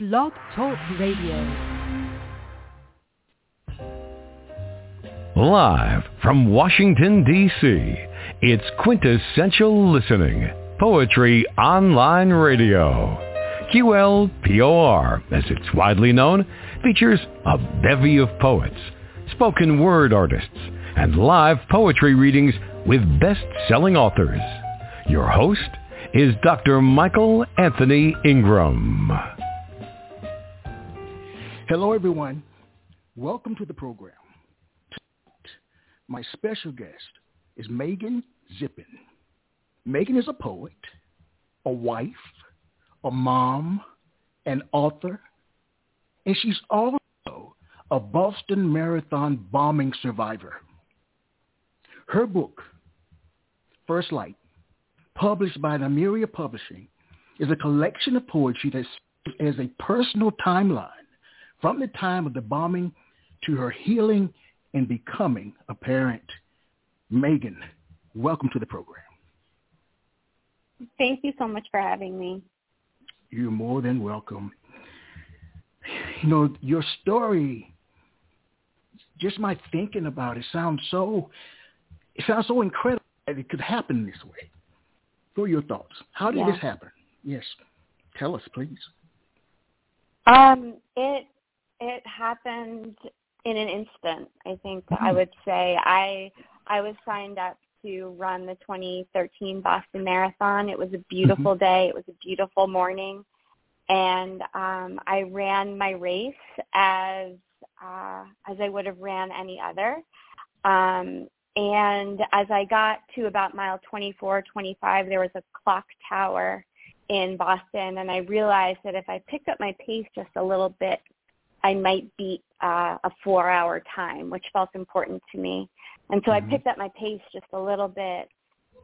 Blog Talk Radio. Live from Washington, D.C., it's quintessential listening. Poetry Online Radio. QLPOR, as it's widely known, features a bevy of poets, spoken word artists, and live poetry readings with best-selling authors. Your host is Dr. Michael Anthony Ingram. Hello, everyone. Welcome to the program. Tonight, my special guest is Meghan Zipin. Meghan is a poet, a wife, a mom, an author, and she's also a Boston Marathon bombing survivor. Her book, First Light, published by Nymeria Publishing, is a collection of poetry that serves as a personal timeline from the time of the bombing to her healing and becoming a parent. Meghan, welcome to the program. Thank you so much for having me. You're more than welcome. You know, your story, just my thinking about it, sounds so incredible that it could happen this way. What are your thoughts? How did this happen? Yes. Tell us, please. It happened in an instant, I think. I would say I was signed up to run the 2013 Boston Marathon. It was a beautiful day. It was a beautiful morning. And I ran my race as I would have ran any other. And as I got to about mile 24, 25, there was a clock tower in Boston. And I realized that if I picked up my pace just a little bit, I might beat a 4-hour time, which felt important to me. And so I picked up my pace just a little bit.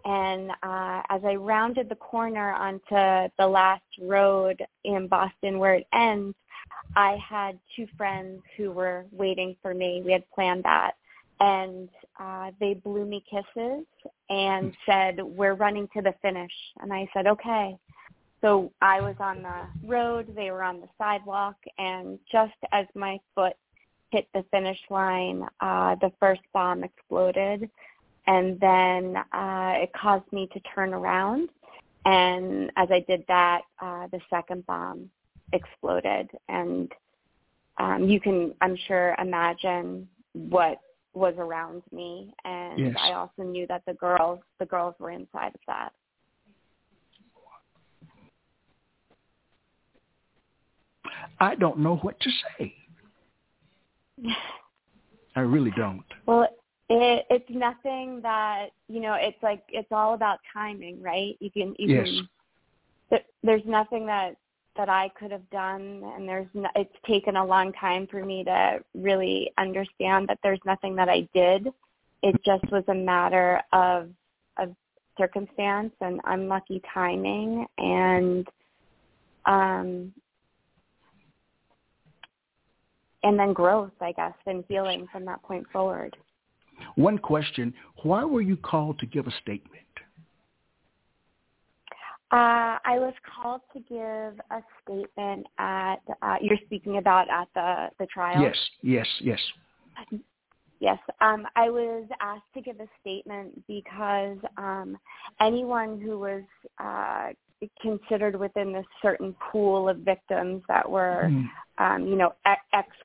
And as I rounded the corner onto the last road in Boston where it ends, I had two friends who were waiting for me. We had planned that. And they blew me kisses and said, "We're running to the finish." And I said, "Okay." So I was on the road, they were on the sidewalk, and just as my foot hit the finish line, the first bomb exploded, and then it caused me to turn around, and as I did that, the second bomb exploded, and you can, I'm sure, imagine what was around me, and yes. I also knew that the girls were inside of that. I don't know what to say. I really don't. Well, it's nothing that, you know, it's like, it's all about timing, right? There's nothing that I could have done, and it's taken a long time for me to really understand that there's nothing that I did. It just was a matter of circumstance and unlucky timing, and then growth, I guess, and healing from that point forward. One question. Why were you called to give a statement? I was called to give a statement you're speaking about at the trial? Yes. I was asked to give a statement because anyone who was considered within this certain pool of victims that were,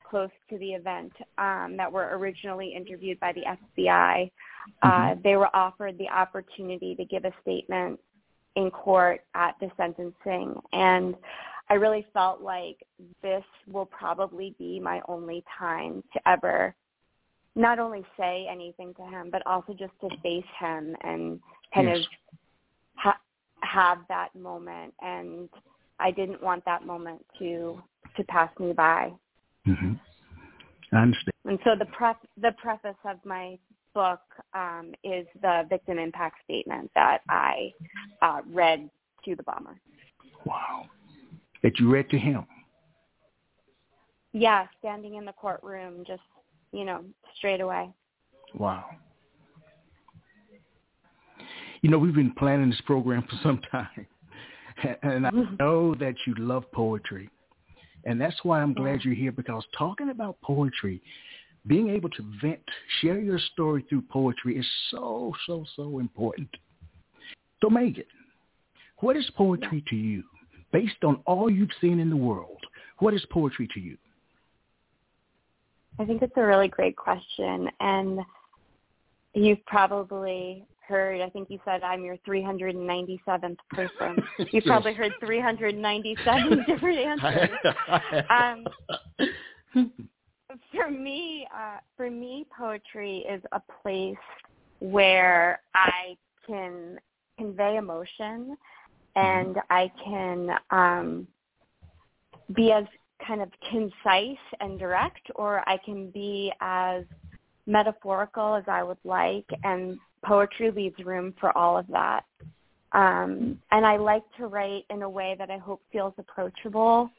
close to the event, that were originally interviewed by the FBI, they were offered the opportunity to give a statement in court at the sentencing. And I really felt like this will probably be my only time to ever not only say anything to him, but also just to face him and kind of have that moment, and I didn't want that moment to pass me by. I understand. And so the preface of my book is the victim impact statement that I read to the bomber. Wow. That you read to him? Yeah, standing in the courtroom, just, straight away. Wow. You know, we've been planning this program for some time, and I know that you love poetry, And that's why I'm glad you're here, because talking about poetry, being able to vent, share your story through poetry is so, so, so important. So Meghan, what is poetry to you? Based on all you've seen in the world, what is poetry to you? I think that's a really great question. And you've probably heard, I think you said I'm your 397th person. You've probably heard 397 different answers. For me, poetry is a place where I can convey emotion, and I can be as kind of concise and direct, or I can be as metaphorical as I would like, and poetry leaves room for all of that. And I like to write in a way that I hope feels approachable,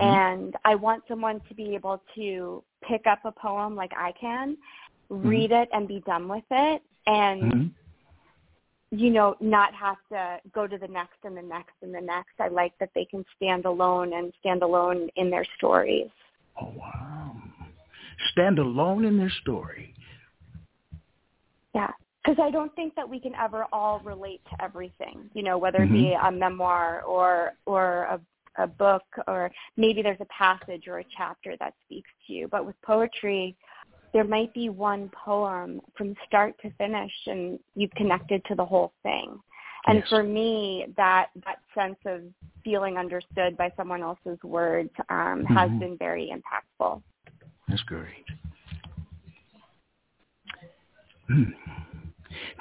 and I want someone to be able to pick up a poem like I can, read it and be done with it, and you know, not have to go to the next and the next and the next. I like that they can stand alone in their stories. Oh, wow. Stand alone in their story. Yeah, because I don't think that we can ever all relate to everything, you know, whether it be a memoir or a book, or maybe there's a passage or a chapter that speaks to you. But with poetry, there might be one poem from start to finish, and you've connected to the whole thing. And for me, that sense of feeling understood by someone else's words has been very impactful. That's great.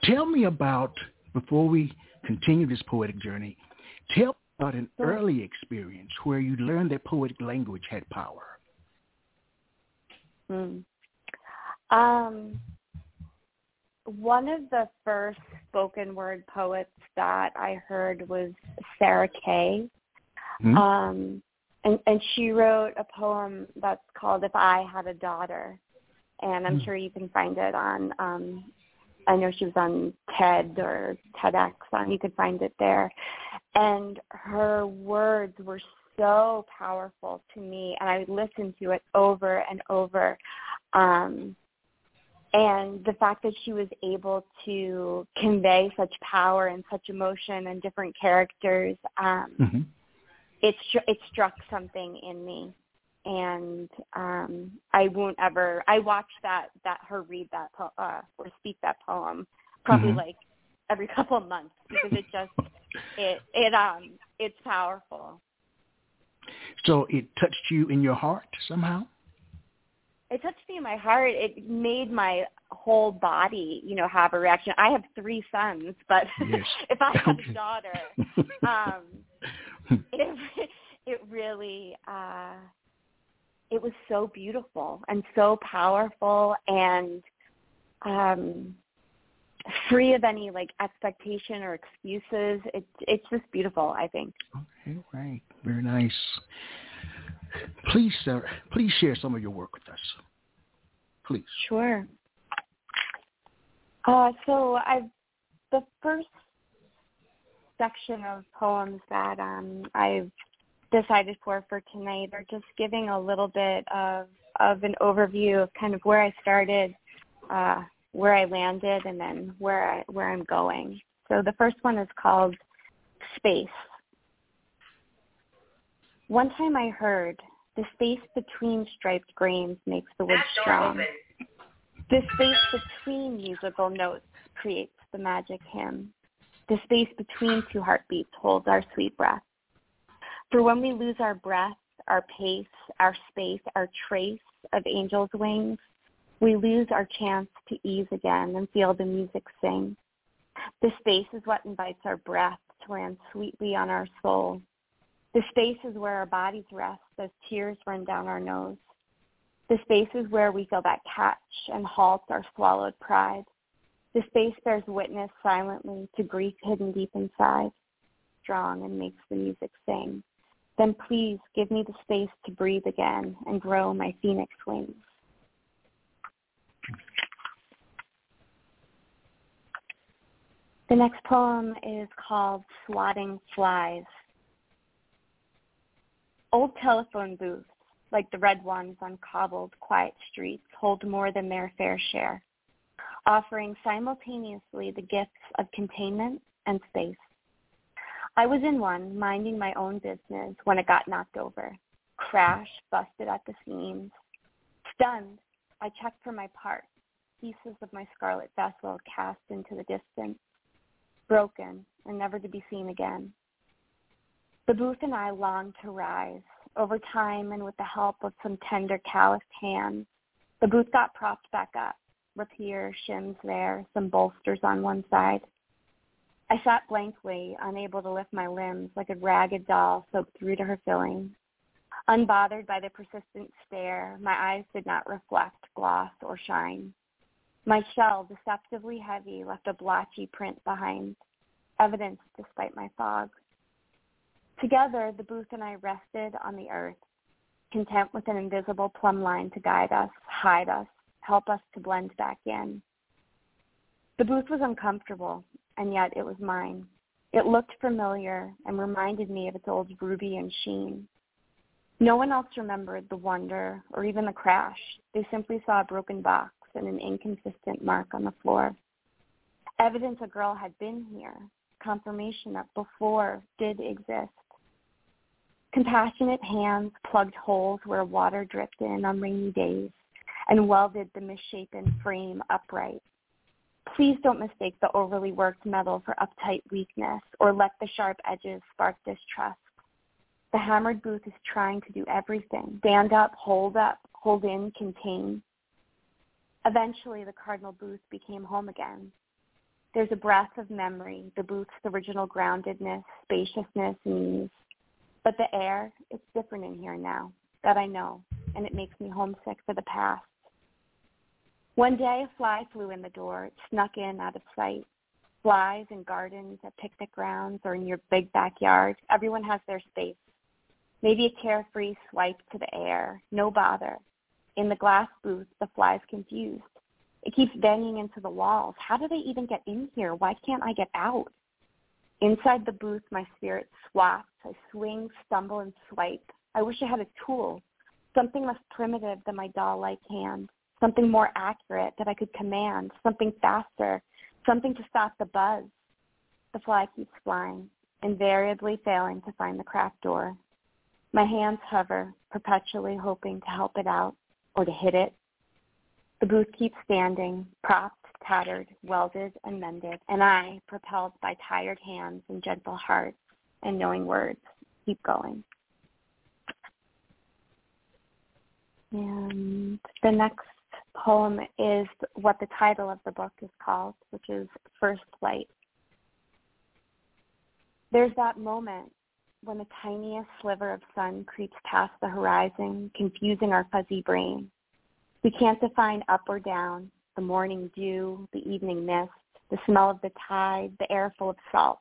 Tell me about, before we continue this poetic journey, tell me about an early experience where you learned that poetic language had power. One of the first spoken word poets that I heard was Sarah Kay. And she wrote a poem that's called If I Had a Daughter. And I'm sure you can find it on, I know she was on TED or TEDx, and you could find it there. And her words were so powerful to me, and I would listen to it over and over. And the fact that she was able to convey such power and such emotion and different characters, it struck something in me. And I watched that her read that or speak that poem probably like every couple of months, because it's powerful. So it touched you in your heart somehow? It touched me in my heart. It made my whole body, you know, have a reaction. I have 3 sons, but if I had a daughter, it really, it was so beautiful and so powerful, and free of any like expectation or excuses. It's just beautiful, I think. Okay, right. Very nice. Please, Sarah, please share some of your work with us. Please. Sure. The first section of poems that I've decided for tonight are just giving a little bit of an overview of kind of where I started, where I landed, and then where I'm going. So the first one is called Space. One time I heard, the space between striped grains makes the wood strong. The space between musical notes creates the magic hymn. The space between 2 heartbeats holds our sweet breath. For when we lose our breath, our pace, our space, our trace of angels' wings, we lose our chance to ease again and feel the music sing. The space is what invites our breath to land sweetly on our soul. The space is where our bodies rest as tears run down our nose. The space is where we feel that catch and halt our swallowed pride. The space bears witness silently to grief hidden deep inside, strong and makes the music sing. Then please give me the space to breathe again and grow my phoenix wings. The next poem is called Swatting Flies. Old telephone booths, like the red ones on cobbled, quiet streets, hold more than their fair share, offering simultaneously the gifts of containment and space. I was in one, minding my own business, when it got knocked over. Crash, busted at the seams. Stunned, I checked for my parts, pieces of my scarlet vessel cast into the distance, broken and never to be seen again. The booth and I longed to rise. Over time and with the help of some tender, calloused hands, the booth got propped back up, with here, shims there, some bolsters on one side. I sat blankly, unable to lift my limbs, like a ragged doll soaked through to her filling. Unbothered by the persistent stare, my eyes did not reflect, gloss, or shine. My shell, deceptively heavy, left a blotchy print behind, evidence despite my fog. Together, the booth and I rested on the earth, content with an invisible plumb line to guide us, hide us, help us to blend back in. The booth was uncomfortable, and yet it was mine. It looked familiar and reminded me of its old ruby and sheen. No one else remembered the wonder or even the crash. They simply saw a broken box and an inconsistent mark on the floor. Evidence a girl had been here, confirmation that before did exist. Compassionate hands plugged holes where water dripped in on rainy days and welded the misshapen frame upright. Please don't mistake the overly worked metal for uptight weakness or let the sharp edges spark distrust. The hammered booth is trying to do everything. Stand up, hold in, contain. Eventually, the cardinal booth became home again. There's a breath of memory, the booth's original groundedness, spaciousness, and ease. But the air, it's different in here now, that I know, and it makes me homesick for the past. One day, a fly flew in the door. It snuck in out of sight. Flies in gardens, at picnic grounds, or in your big backyard. Everyone has their space. Maybe a carefree swipe to the air. No bother. In the glass booth, the fly's confused. It keeps banging into the walls. How do they even get in here? Why can't I get out? Inside the booth, my spirit swaps. I swing, stumble, and swipe. I wish I had a tool, something less primitive than my doll-like hand, something more accurate that I could command, something faster, something to stop the buzz. The fly keeps flying, invariably failing to find the crack door. My hands hover, perpetually hoping to help it out or to hit it. The booth keeps standing, propped, tattered, welded, and mended, and I, propelled by tired hands and gentle hearts and knowing words, keep going. And the next poem is what the title of the book is called, which is First Light. There's that moment when the tiniest sliver of sun creeps past the horizon, confusing our fuzzy brain. We can't define up or down, the morning dew, the evening mist, the smell of the tide, the air full of salt,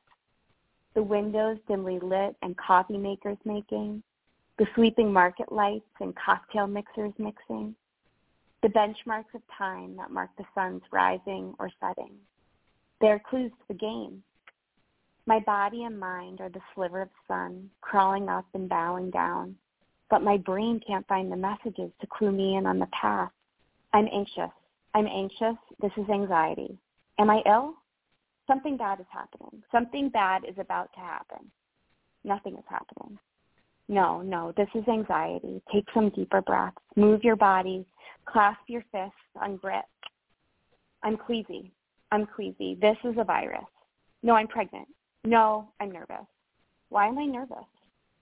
the windows dimly lit and coffee makers making, the sweeping market lights and cocktail mixers mixing, the benchmarks of time that mark the sun's rising or setting. They are clues to the game. My body and mind are the sliver of sun, crawling up and bowing down. But my brain can't find the messages to clue me in on the path. I'm anxious. This is anxiety. Am I ill? Something bad is happening. Something bad is about to happen. Nothing is happening. No, this is anxiety. Take some deeper breaths. Move your body. Clasp your fists. Ungrip. I'm queasy. This is a virus. No, I'm pregnant. No, I'm nervous. Why am I nervous?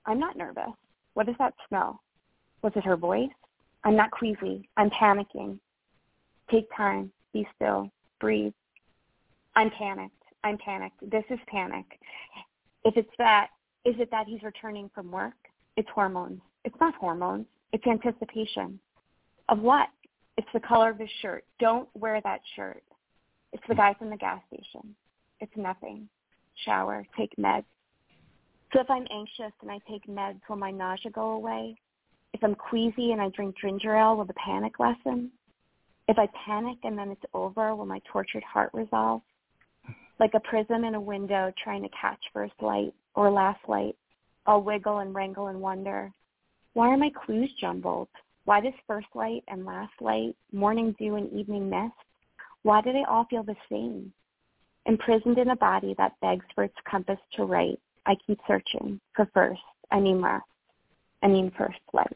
I'm not nervous. What does that smell? Was it her voice? I'm not queasy. I'm panicking. Take time. Be still. Breathe. I'm panicked. This is panic. If it's that, is it that he's returning from work? It's hormones. It's not hormones. It's anticipation. Of what? It's the color of his shirt. Don't wear that shirt. It's the guy from the gas station. It's nothing. Shower. Take meds. So if I'm anxious and I take meds, will my nausea go away? If I'm queasy and I drink ginger ale, will the panic lessen? If I panic and then it's over, will my tortured heart resolve? Like a prism in a window trying to catch first light or last light, I'll wiggle and wrangle and wonder. Why are my clues jumbled? Why this first light and last light, morning dew and evening mist? Why do they all feel the same? Imprisoned in a body that begs for its compass to right, I keep searching for first, I mean last, I mean first light.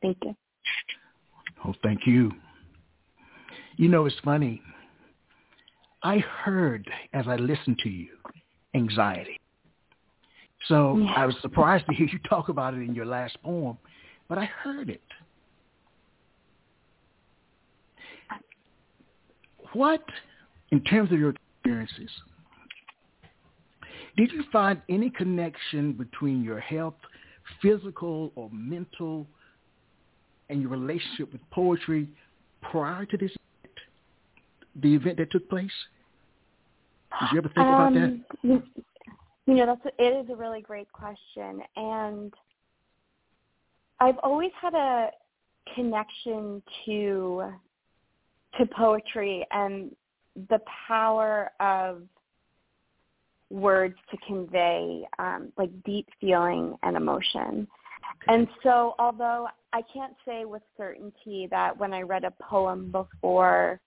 Thank you. Oh, thank you. You know, it's funny. I heard as I listened to you, anxiety. So yeah. I was surprised to hear you talk about it in your last poem, but I heard it. What, in terms of your experiences, did you find any connection between your health, physical or mental, and your relationship with poetry prior to this event, the event that took place? Did you ever think about that? You know, it is a really great question. And I've always had a connection to poetry and the power of words to convey like deep feeling and emotion. And so although I can't say with certainty that when I read a poem before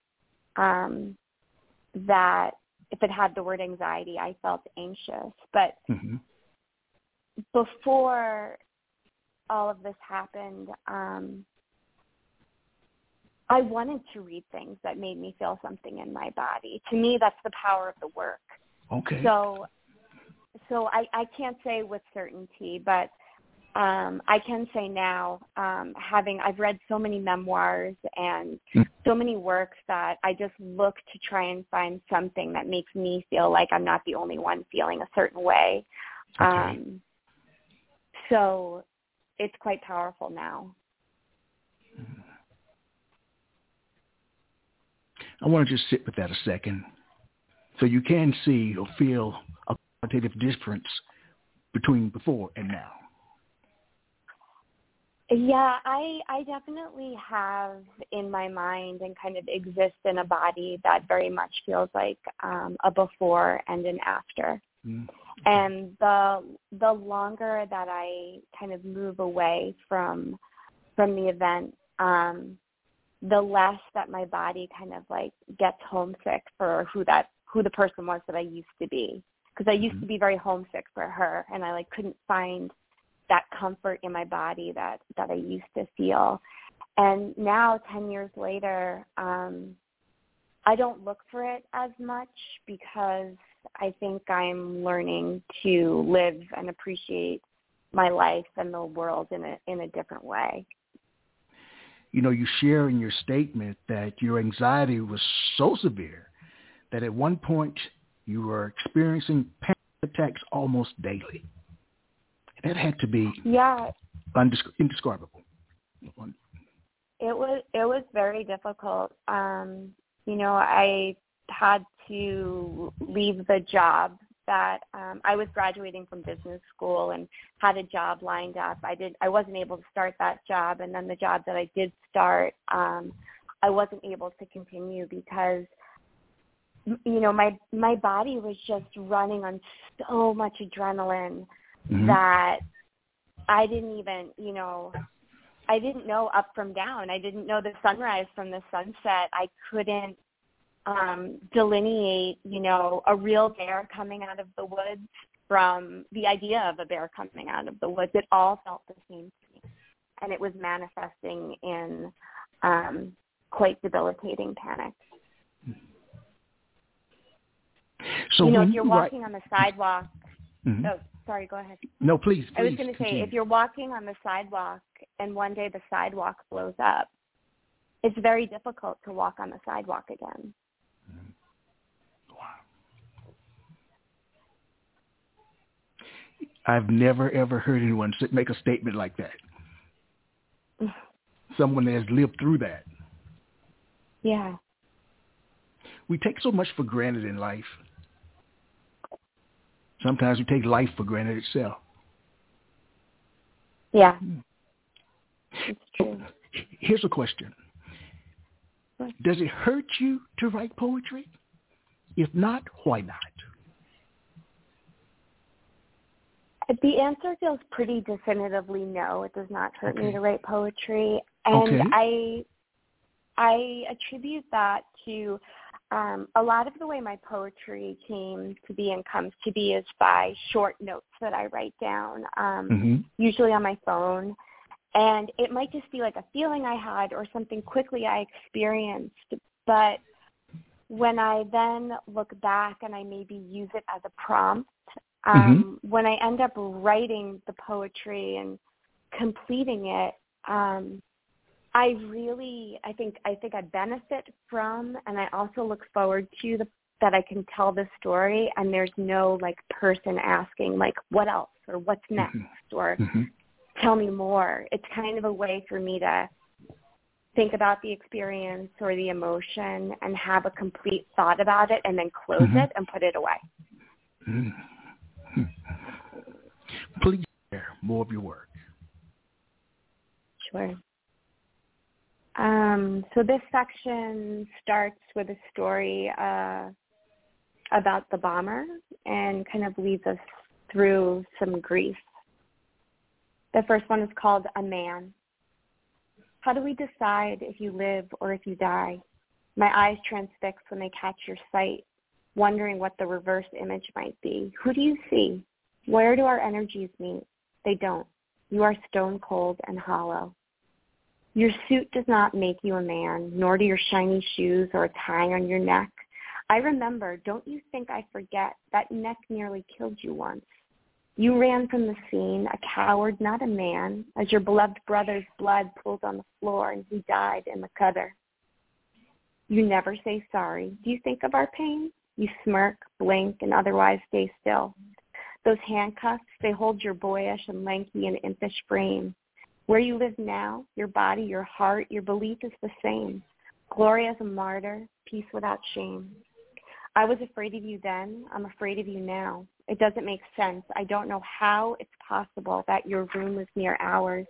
that if it had the word anxiety, I felt anxious. But before all of this happened, I wanted to read things that made me feel something in my body. To me, that's the power of the work. Okay. So I can't say with certainty, but I can say now, I've read so many memoirs and so many works that I just look to try and find something that makes me feel like I'm not the only one feeling a certain way. Okay. So it's quite powerful now. I want to just sit with that a second. So you can see or feel a qualitative difference between before and now. Yeah, I definitely have in my mind and kind of exist in a body that very much feels like a before and an after. Mm-hmm. And the longer that I kind of move away from the event, the less that my body kind of like gets homesick for who the person was that I used to be. Because I used to be very homesick for her, and I like couldn't find that comfort in my body that I used to feel. And now 10 years later, I don't look for it as much because I think I'm learning to live and appreciate my life and the world in a different way. You know, you share in your statement that your anxiety was so severe that at one point you were experiencing panic attacks almost daily. That had to be indescribable. It was very difficult. You know, I had to leave the job that I was graduating from business school and had a job lined up. I wasn't able to start that job, and then the job that I did start, I wasn't able to continue because, you know, my body was just running on so much adrenaline. Mm-hmm. That I didn't even, you know, I didn't know up from down. I didn't know the sunrise from the sunset. I couldn't delineate, you know, a real bear coming out of the woods from the idea of a bear coming out of the woods. It all felt the same to me. And it was manifesting in quite debilitating panic. So you know, if you're walking on the sidewalk, sorry, go ahead. No, please. I was going to say, continue. If you're walking on the sidewalk and one day the sidewalk blows up, it's very difficult to walk on the sidewalk again. Wow. I've never, ever heard anyone make a statement like that. Someone that has lived through that. Yeah. We take so much for granted in life. Sometimes we take life for granted itself. Yeah. It's true. Here's a question. Does it hurt you to write poetry? If not, why not? The answer feels pretty definitively no. It does not hurt me to write poetry. And I attribute that to a lot of the way my poetry came to be and comes to be is by short notes that I write down, usually on my phone. And it might just be like a feeling I had or something quickly I experienced. But when I then look back and I maybe use it as a prompt, when I end up writing the poetry and completing it, I think I benefit from, and I also look forward to that I can tell this story, and there's no like person asking like what else or what's next or tell me more. It's kind of a way for me to think about the experience or the emotion and have a complete thought about it, and then close it and put it away. Please share more of your work. Sure. So this section starts with a story about the bomber and kind of leads us through some grief. The first one is called A Man. How do we decide if you live or if you die? My eyes transfix when they catch your sight, wondering what the reverse image might be. Who do you see? Where do our energies meet? They don't. You are stone cold and hollow. Your suit does not make you a man, nor do your shiny shoes or a tie on your neck. I remember, don't you think I forget, that neck nearly killed you once. You ran from the scene, a coward, not a man, as your beloved brother's blood pooled on the floor and he died in the gutter. You never say sorry. Do you think of our pain? You smirk, blink, and otherwise stay still. Those handcuffs, they hold your boyish and lanky and impish frame. Where you live now, your body, your heart, your belief is the same. Glory as a martyr, peace without shame. I was afraid of you then. I'm afraid of you now. It doesn't make sense. I don't know how it's possible that your room was near ours.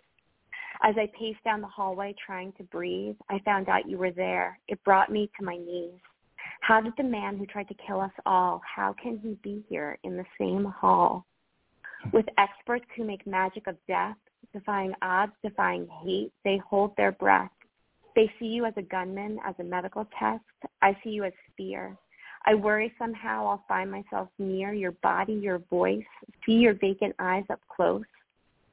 As I paced down the hallway trying to breathe, I found out you were there. It brought me to my knees. How did the man who tried to kill us all, how can he be here in the same hall? With experts who make magic of death, defying odds, defying hate, they hold their breath. They see you as a gunman, as a medical test. I see you as fear. I worry somehow I'll find myself near your body, your voice, see your vacant eyes up close.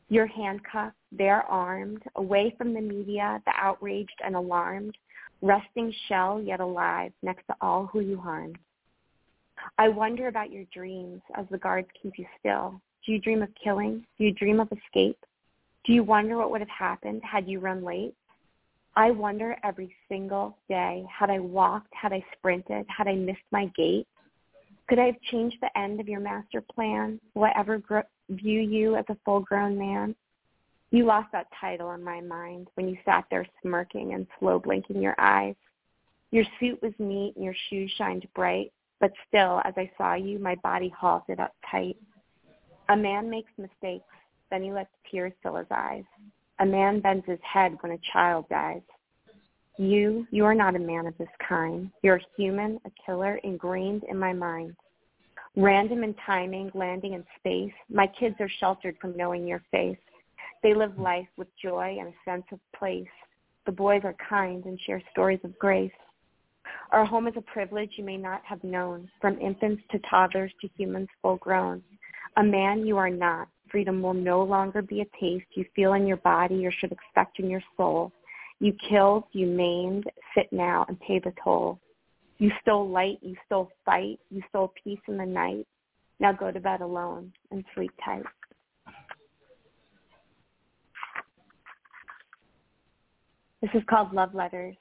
You're handcuffed, they're armed, away from the media, the outraged and alarmed. Resting shell yet alive next to all who you harmed. I wonder about your dreams as the guards keep you still. Do you dream of killing? Do you dream of escape? Do you wonder what would have happened had you run late? I wonder every single day, had I walked, had I sprinted, had I missed my gait? Could I have changed the end of your master plan? Will I ever view you as a full-grown man? You lost that title in my mind when you sat there smirking and slow blinking your eyes. Your suit was neat and your shoes shined bright, but still, as I saw you, my body halted up tight. A man makes mistakes, then he lets tears fill his eyes. A man bends his head when a child dies. You are not a man of this kind. You're a human, a killer, ingrained in my mind. Random in timing, landing in space, my kids are sheltered from knowing your face. They live life with joy and a sense of place. The boys are kind and share stories of grace. Our home is a privilege you may not have known, from infants to toddlers to humans full grown. A man you are not. Freedom will no longer be a taste you feel in your body or should expect in your soul. You killed, you maimed, sit now and pay the toll. You stole light, you stole fight, you stole peace in the night. Now go to bed alone and sleep tight. This is called Love Letters.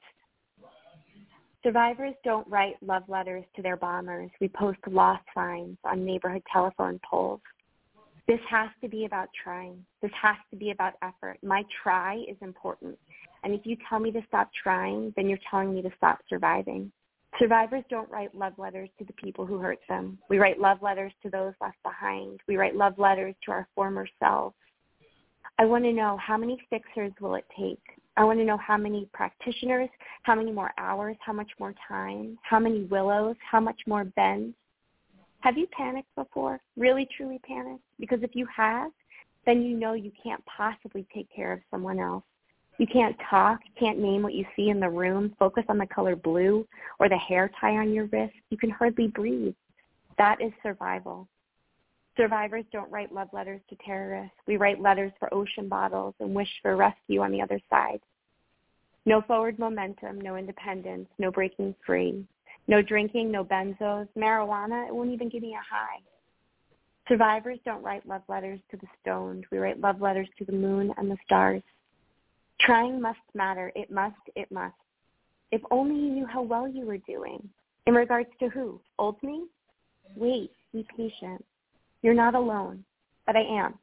Survivors don't write love letters to their bombers. We post lost signs on neighborhood telephone poles. This has to be about trying. This has to be about effort. My try is important. And if you tell me to stop trying, then you're telling me to stop surviving. Survivors don't write love letters to the people who hurt them. We write love letters to those left behind. We write love letters to our former selves. I want to know, how many fixers will it take? I want to know how many practitioners, how many more hours, how much more time, how many willows, how much more bends. Have you panicked before? Really, truly panicked? Because if you have, then you know you can't possibly take care of someone else. You can't talk, can't name what you see in the room, focus on the color blue or the hair tie on your wrist. You can hardly breathe. That is survival. Survivors don't write love letters to terrorists. We write letters for ocean bottles and wish for rescue on the other side. No forward momentum, no independence, no breaking free, no drinking, no benzos, marijuana, it won't even give me a high. Survivors don't write love letters to the stoned. We write love letters to the moon and the stars. Trying must matter. It must, it must. If only you knew how well you were doing. In regards to who? Old me? Wait, be patient. You're not alone, but I am.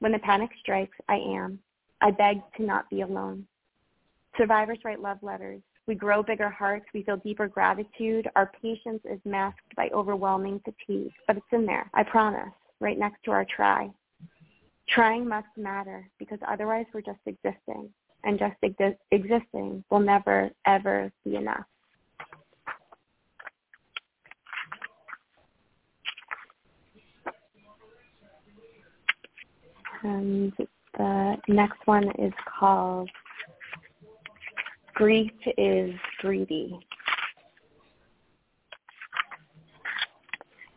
When the panic strikes, I am. I beg to not be alone. Survivors write love letters. We grow bigger hearts. We feel deeper gratitude. Our patience is masked by overwhelming fatigue, but it's in there, I promise, right next to our try. Trying must matter because otherwise we're just existing, and just existing will never, ever be enough. And the next one is called Grief is Greedy.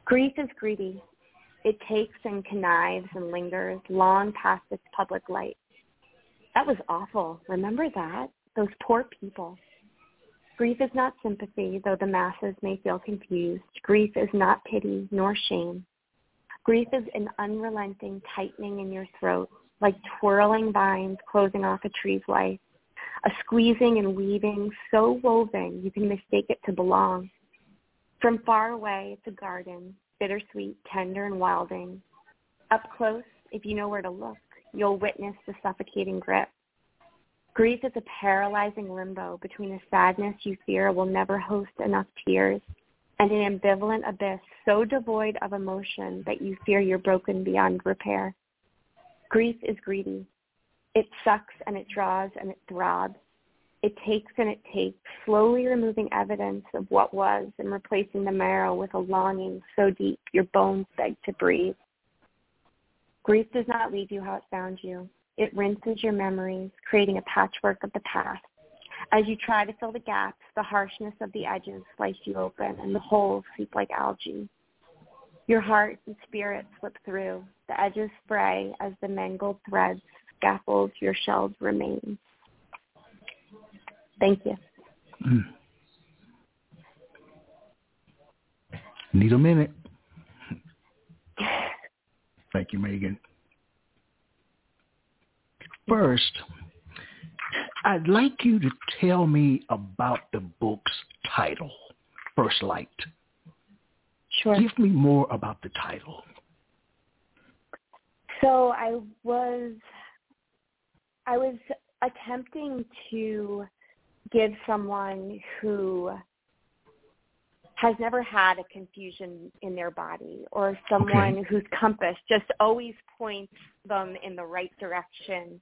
Grief is greedy. It takes and connives and lingers long past its public light. That was awful. Remember that? Those poor people. Grief is not sympathy, though the masses may feel confused. Grief is not pity nor shame. Grief is an unrelenting tightening in your throat, like twirling vines closing off a tree's life, a squeezing and weaving so woven you can mistake it to belong. From far away, it's a garden, bittersweet, tender, and wilding. Up close, if you know where to look, you'll witness the suffocating grip. Grief is a paralyzing limbo between a sadness you fear will never host enough tears and an ambivalent abyss so devoid of emotion that you fear you're broken beyond repair. Grief is greedy. It sucks and it draws and it throbs. It takes and it takes, slowly removing evidence of what was and replacing the marrow with a longing so deep your bones beg to breathe. Grief does not leave you how it found you. It rinses your memories, creating a patchwork of the past. As you try to fill the gaps, the harshness of the edges slice you open and the holes seep like algae. Your heart and spirit slip through. The edges fray as the mangled threads scaffold your shelled remains. Thank you. Need a minute. Thank you, Megan. First, I'd like you to tell me about the book's title, First Light. Sure. Give me more about the title. So I was attempting to give someone who has never had a confusion in their body or someone whose compass just always points them in the right direction.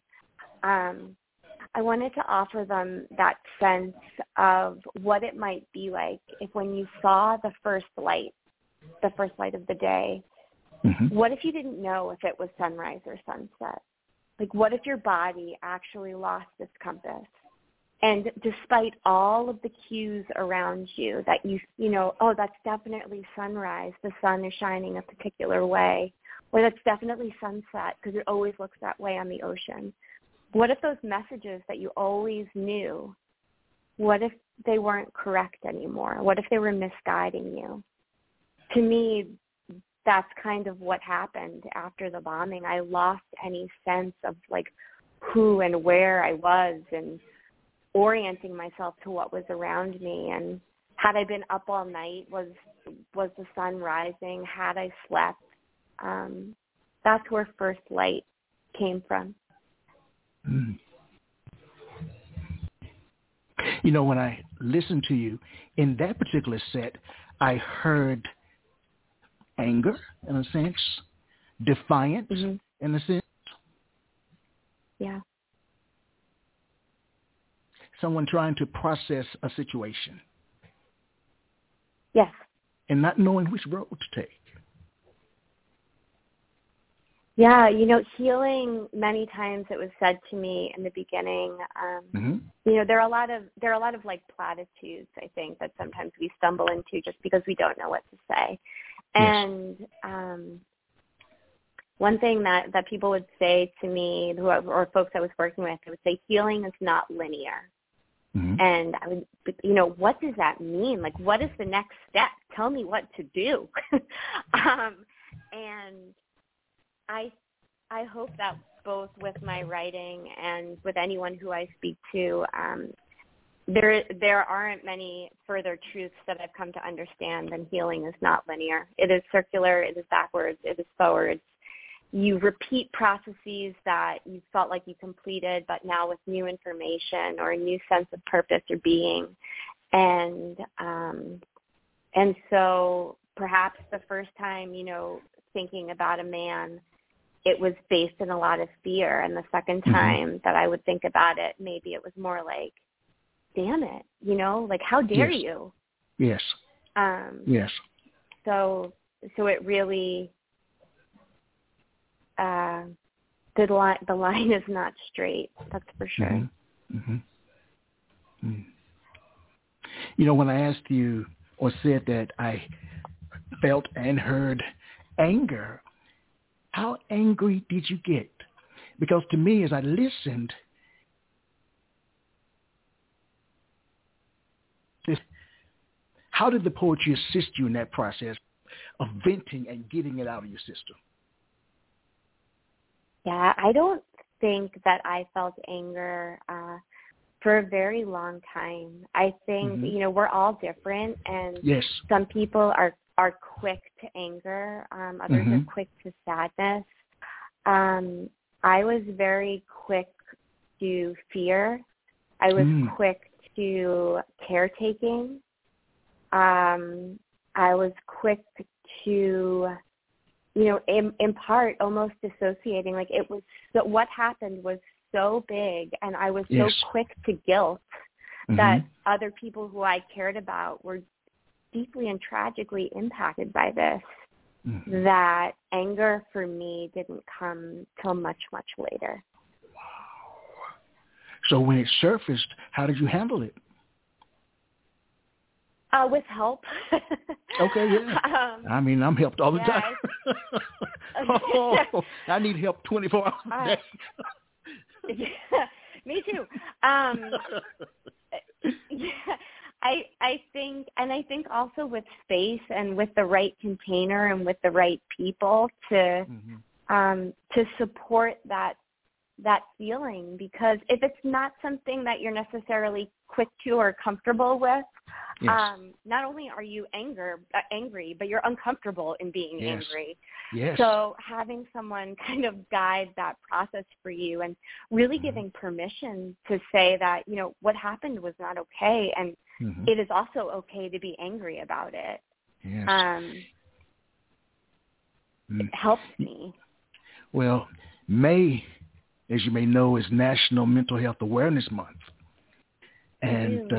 I wanted to offer them that sense of what it might be like if when you saw the first light of the day, what if you didn't know if it was sunrise or sunset? Like, what if your body actually lost its compass? And despite all of the cues around you that you know, oh, that's definitely sunrise. The sun is shining a particular way. Or that's definitely sunset because it always looks that way on the ocean. What if those messages that you always knew, what if they weren't correct anymore? What if they were misguiding you? To me, that's kind of what happened after the bombing. I lost any sense of like who and where I was and orienting myself to what was around me. And had I been up all night, was the sun rising? Had I slept? That's where First Light came from. You know, when I listened to you in that particular set, I heard anger in a sense, defiance in a sense. Yeah. Someone trying to process a situation. Yes. And not knowing which road to take. Yeah, healing, many times it was said to me in the beginning, there are a lot of like platitudes, I think, that sometimes we stumble into just because we don't know what to say. And one thing that people would say to me, or folks I was working with, they would say, healing is not linear. Mm-hmm. And I would, what does that mean? Like, what is the next step? Tell me what to do. And I hope that both with my writing and with anyone who I speak to, there aren't many further truths that I've come to understand than healing is not linear. It is circular. It is backwards. It is forwards. You repeat processes that you felt like you completed, but now with new information or a new sense of purpose or being. And so perhaps the first time, thinking about a man, it was based in a lot of fear. And the second time that I would think about it, maybe it was more like, damn it, how dare you? Yes. Yes. So it really, the line is not straight, that's for sure. Mm-hmm. Mm-hmm. Mm. When I asked you or said that I felt and heard anger, how angry did you get? Because to me, as I listened, how did the poetry assist you in that process of venting and getting it out of your system? Yeah, I don't think that I felt anger for a very long time. I think, we're all different, and some people are quick to anger. Others are quick to sadness. I was very quick to fear. I was quick to caretaking. I was quick to, in part almost dissociating. Like, it was so, what happened was so big, and I was so quick to guilt that other people who I cared about were deeply and tragically impacted by this, that anger for me didn't come till much, much later. Wow. So when it surfaced, how did you handle it? With help. Okay, yeah. I'm helped all the time. I need help 24 hours a day. Yeah, me too. I think, and I think also with space and with the right container and with the right people to support that feeling, because if it's not something that you're necessarily quick to or comfortable with, not only are you angry, but you're uncomfortable in being angry. Yes. So having someone kind of guide that process for you, and really giving permission to say that, what happened was not okay, and it is also okay to be angry about it. Yes. It helps me. Well, May, as you may know, is National Mental Health Awareness Month. And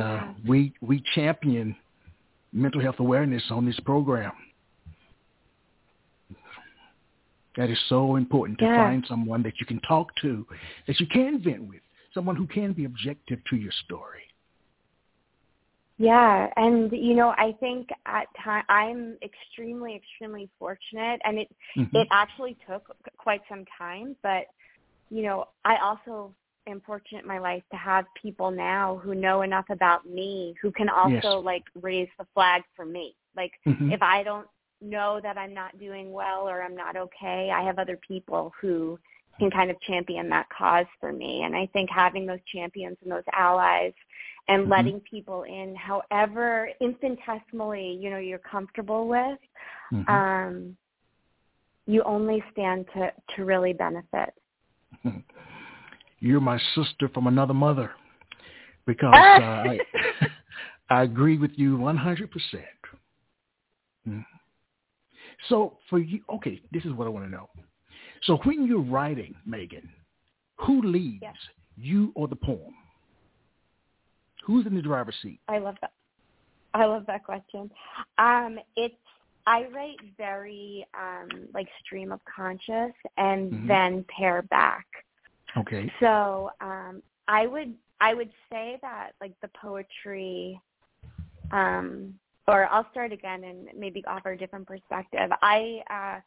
we champion mental health awareness on this program. That is so important, to find someone that you can talk to, that you can vent with, someone who can be objective to your story. Yeah, and, I think at time, I'm extremely, extremely fortunate, and it actually took quite some time, but, I also am fortunate in my life to have people now who know enough about me, who can also raise the flag for me. Like, if I don't know that I'm not doing well or I'm not okay, I have other people who can kind of champion that cause for me. And I think having those champions and those allies, and letting people in, however infinitesimally, you're comfortable with, you only stand to really benefit. You're my sister from another mother, because I agree with you 100%. So for you, okay, this is what I want to know. So when you're writing, Meghan, who leads, you or the poem? Who's in the driver's seat? I love that question. It's I write very like stream of conscious and then pare back. Okay. So I would say that like the poetry, or I'll start again and maybe offer a different perspective. I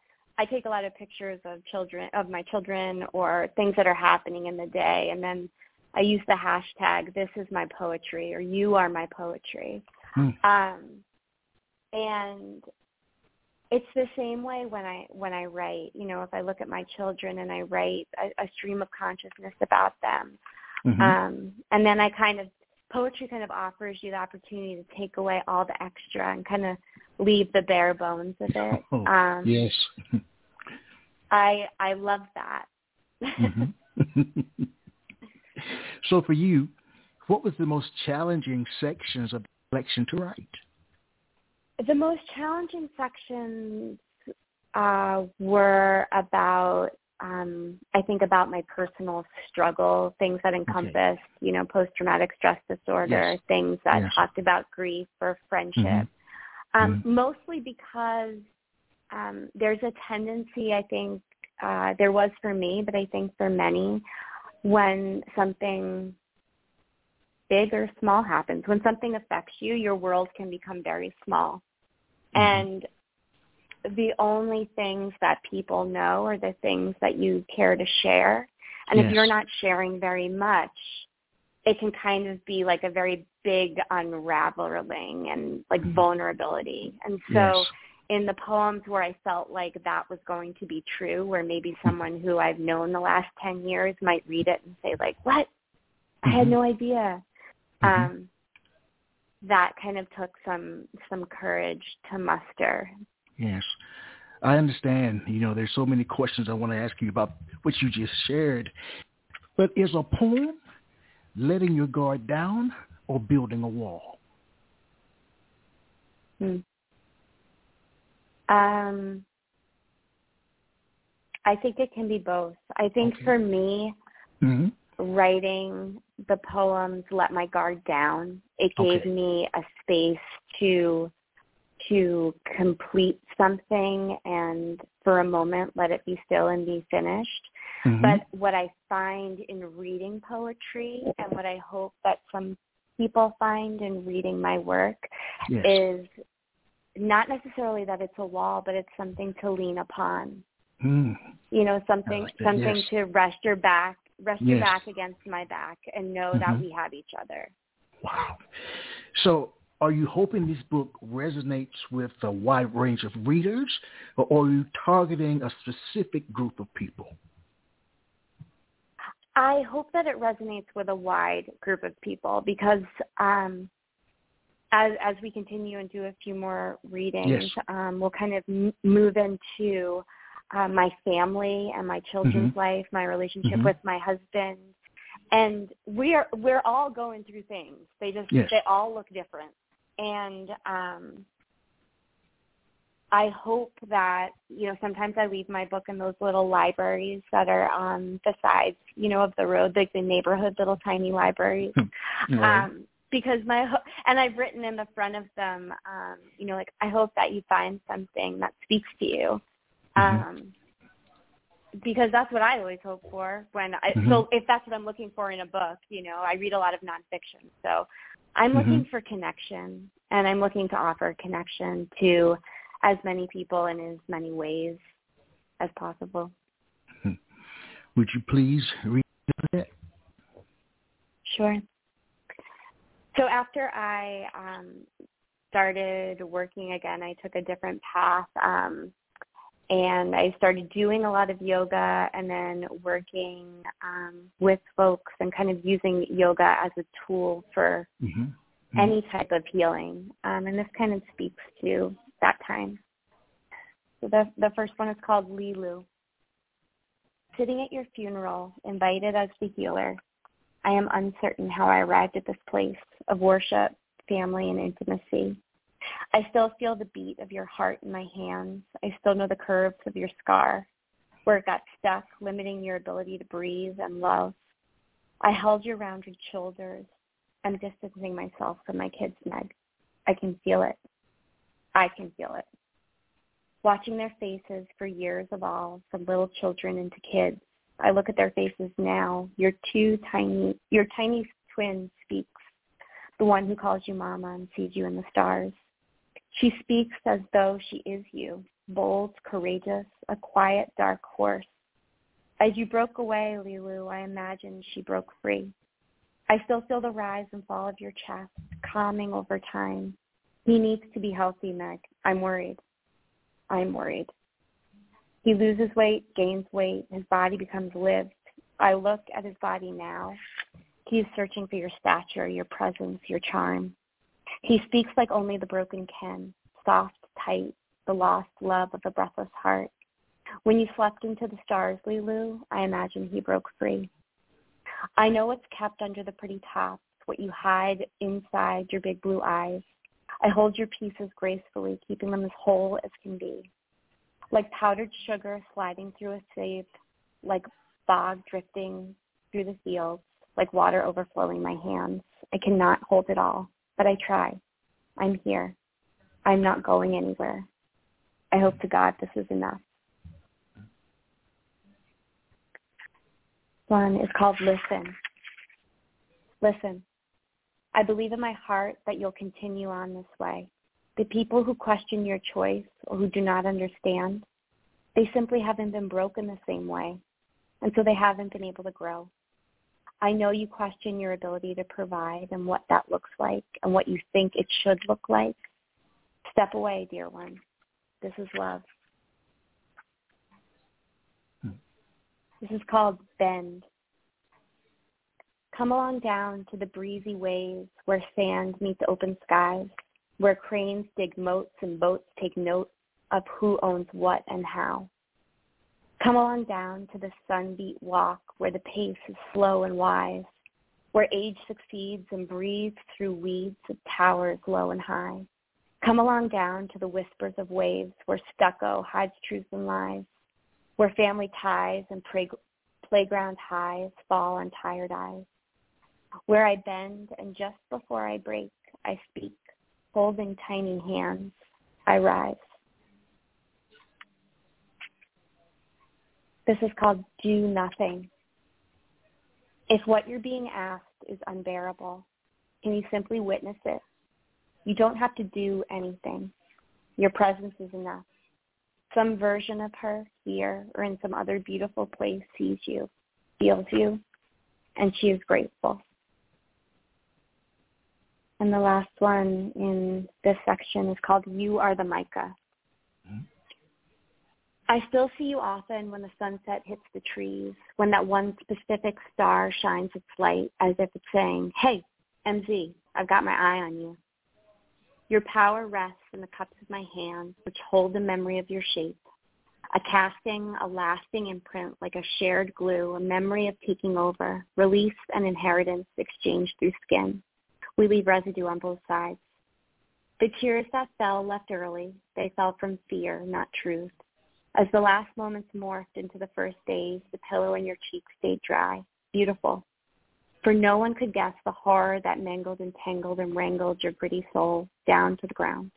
take a lot of pictures of my children or things that are happening in the day, and then I use the hashtag "This is my poetry" or "You are my poetry," and it's the same way when I write. You know, if I look at my children and I write a stream of consciousness about them, and then I poetry offers you the opportunity to take away all the extra and kind of leave the bare bones of it. Yes. I love that. So for you, what was the most challenging sections of the collection to write? The most challenging sections were about, I think, about my personal struggle, things that encompassed, post-traumatic stress disorder, things that talked about grief or friendship, mostly because there's a tendency, I think, there was for me, but I think for many, when something big or small happens, when something affects you, your world can become very small. And the only things that people know are the things that you care to share. And if you're not sharing very much, it can kind of be like a very big unraveling and like vulnerability. And so in the poems where I felt like that was going to be true, where maybe someone who I've known the last 10 years might read it and say like, what? I had no idea. That kind of took some courage to muster. Yes. I understand. You know, there's so many questions I want to ask you about what you just shared. But is a poem letting your guard down or building a wall? I think it can be both. I think for me, writing the poems let my guard down. It gave me a space to complete something and for a moment let it be still and be finished. But what I find in reading poetry and what I hope that some people find in reading my work is not necessarily that it's a wall, but it's something to lean upon. You know, something to rest your back against my back and know that we have each other. Wow. So are you hoping this book resonates with a wide range of readers, or are you targeting a specific group of people? I hope that it resonates with a wide group of people because as we continue and do a few more readings, we'll kind of move into my family and my children's life, my relationship with my husband, and we're all going through things. They just they all look different, and I hope that, you know, sometimes I leave my book in those little libraries that are on the sides, you know, of the road, like the neighborhood little tiny libraries. Because and I've written in the front of them, you know, like, I hope that you find something that speaks to you. Because that's what I always hope for when I, so if that's what I'm looking for in a book, you know, I read a lot of nonfiction. So I'm looking for connection, and I'm looking to offer connection to as many people in as many ways as possible. Would you please read it? Sure. So after I started working again, I took a different path, and I started doing a lot of yoga and then working with folks and kind of using yoga as a tool for any type of healing. And this kind of speaks to that time. So the first one is called Lilu. Sitting at your funeral, invited as the healer, I am uncertain how I arrived at this place of worship, family, and intimacy. I still feel the beat of your heart in my hands. I still know the curves of your scar, where it got stuck, limiting your ability to breathe and love. I held your rounded shoulders. I'm distancing myself from my kid's neck. I can feel it. watching their faces for years evolve from little children into kids. I look at their faces now. Your tiny twin speaks, the one who calls you mama and sees you in the stars. She speaks as though she is you, bold, courageous, a quiet, dark horse. As you broke away, Lilu, I imagined she broke free. I still feel the rise and fall of your chest, calming over time. He needs to be healthy, Meg. I'm worried. He loses weight, gains weight. His body becomes lived. I look at his body now. He is searching for your stature, your presence, your charm. He speaks like only the broken can, soft, tight, the lost love of a breathless heart. When you slept into the stars, Lilu, I imagine he broke free. I know what's kept under the pretty tops, what you hide inside your big blue eyes. I hold your pieces gracefully, keeping them as whole as can be. Like powdered sugar sliding through a sieve, like fog drifting through the fields, like water overflowing my hands. I cannot hold it all, but I try. I'm here. I'm not going anywhere. I hope to God this is enough. One is called Listen. Listen. I believe in my heart that you'll continue on this way. The people who question your choice or who do not understand, they simply haven't been broken the same way, and so they haven't been able to grow. I know you question your ability to provide and what that looks like and what you think it should look like. Step away, dear one. This is love. This is called Bend. Come along down to the breezy waves where sand meets open skies, where cranes dig moats and boats take note of who owns what and how. Come along down to the sunbeat walk where the pace is slow and wise, where age succeeds and breathes through weeds of towers low and high. Come along down to the whispers of waves where stucco hides truth and lies, where family ties and playground highs fall on tired eyes. Where I bend, and just before I break, I speak, holding tiny hands, I rise. This is called Do Nothing. If what you're being asked is unbearable, can you simply witness it? You don't have to do anything. Your presence is enough. Some version of her here or in some other beautiful place sees you, feels you, and she is grateful. And the last one in this section is called You Are the Mica. Mm-hmm. I still see you often when the sunset hits the trees, when that one specific star shines its light as if it's saying, hey, MZ, I've got my eye on you. Your power rests in the cups of my hands, which hold the memory of your shape. A casting, a lasting imprint, like a shared glue, a memory of taking over, release and inheritance exchanged through skin. We leave residue on both sides. The tears that fell left early, they fell from fear, not truth. As the last moments morphed into the first days, the pillow in your cheek stayed dry, beautiful. For no one could guess the horror that mangled and tangled and wrangled your gritty soul down to the ground.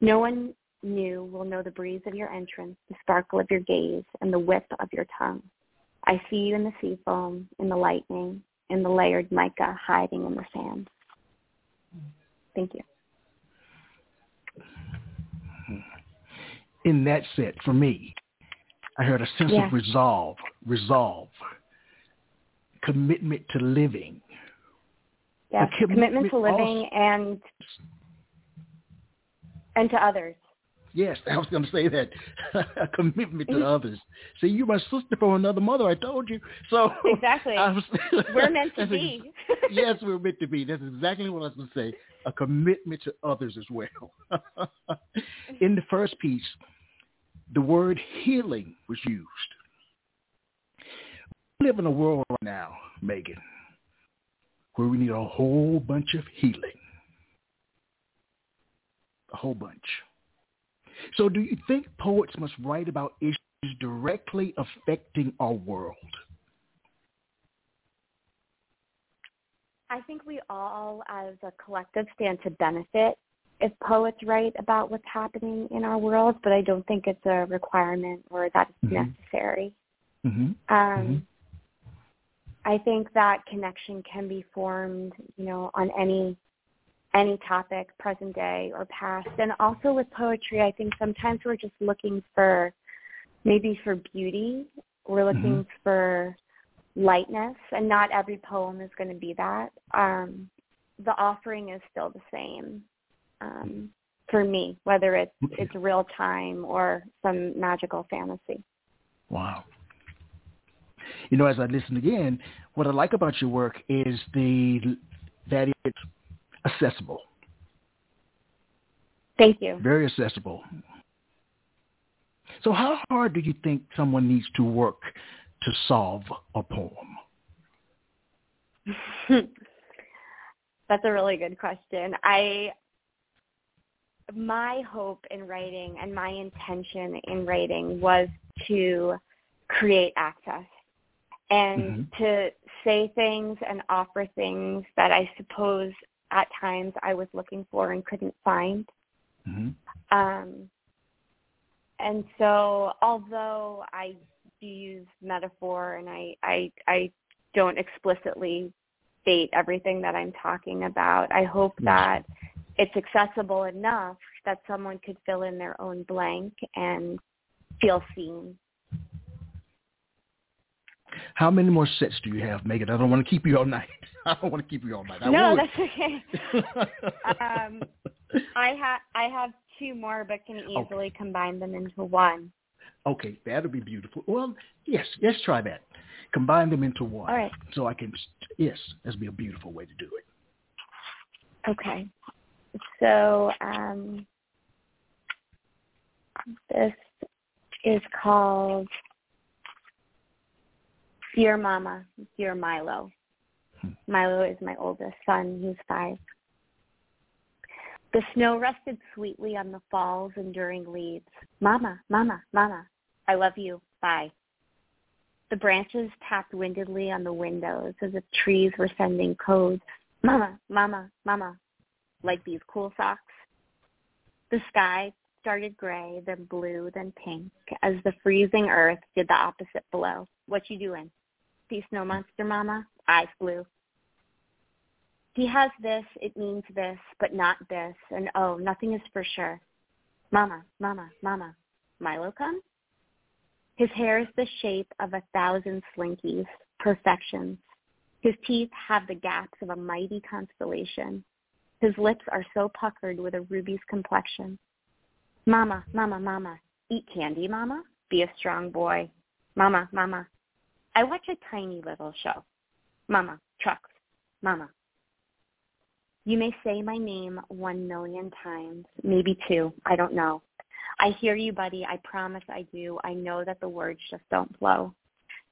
No one new will know the breeze of your entrance, the sparkle of your gaze, and the whip of your tongue. I see you in the sea foam, in the lightning, in the layered mica hiding in the sand. Thank you. And that's it for me. I heard a sense of resolve, commitment to living. Yes, commitment to living also, and to others. Yes, I was going to say that. A commitment to others. See, you're my sister from another mother, I told you. So exactly. We're meant to be. Yes, we're meant to be. That's exactly what I was going to say. A commitment to others as well. In the first piece, the word healing was used. We live in a world right now, Megan, where we need a whole bunch of healing. A whole bunch. So do you think poets must write about issues directly affecting our world? I think we all as a collective stand to benefit if poets write about what's happening in our world, but I don't think it's a requirement or that it's necessary. I think that connection can be formed, you know, on any topic, present day or past. And also with poetry, I think sometimes we're just looking for, maybe for beauty, we're looking for lightness, and not every poem is going to be that. The offering is still the same for me, whether it's real time or some magical fantasy. Wow. You know, as I listen again, what I like about your work is that it's accessible. Thank you. Very accessible. So how hard do you think someone needs to work to solve a poem? That's a really good question. My hope in writing and my intention in writing was to create access and to say things and offer things that I suppose at times I was looking for and couldn't find. And so although I do use metaphor and I don't explicitly state everything that I'm talking about, I hope that it's accessible enough that someone could fill in their own blank and feel seen. How many more sets do you have, Meghan? I don't want to keep you all night. No, that's okay. I have two more, but can easily combine them into one. Okay, that'll be beautiful. Well, yes, let's try that. Combine them into one. All right. So I can, yes, that'd be a beautiful way to do it. Okay. So this is called Dear Mama, Dear Milo. Milo is my oldest son, who's 5. The snow rested sweetly on the fall's enduring leaves. Mama, Mama, Mama, I love you. Bye. The branches tapped windedly on the windows as if trees were sending codes. Mama, Mama, Mama, like these cool socks. The sky started gray, then blue, then pink, as the freezing earth did the opposite below. What you doing? See snow monster, Mama? Eyes blue. He has this, it means this, but not this, and oh, nothing is for sure. Mama, Mama, Mama, Milo come? His hair is the shape of 1,000 slinkies, perfections. His teeth have the gaps of a mighty constellation. His lips are so puckered with a ruby's complexion. Mama, Mama, Mama, eat candy, Mama, be a strong boy. Mama, Mama, I watch a tiny little show. Mama, trucks, Mama. You may say my name 1 million times, maybe 2, I don't know. I hear you, buddy, I promise I do. I know that the words just don't flow.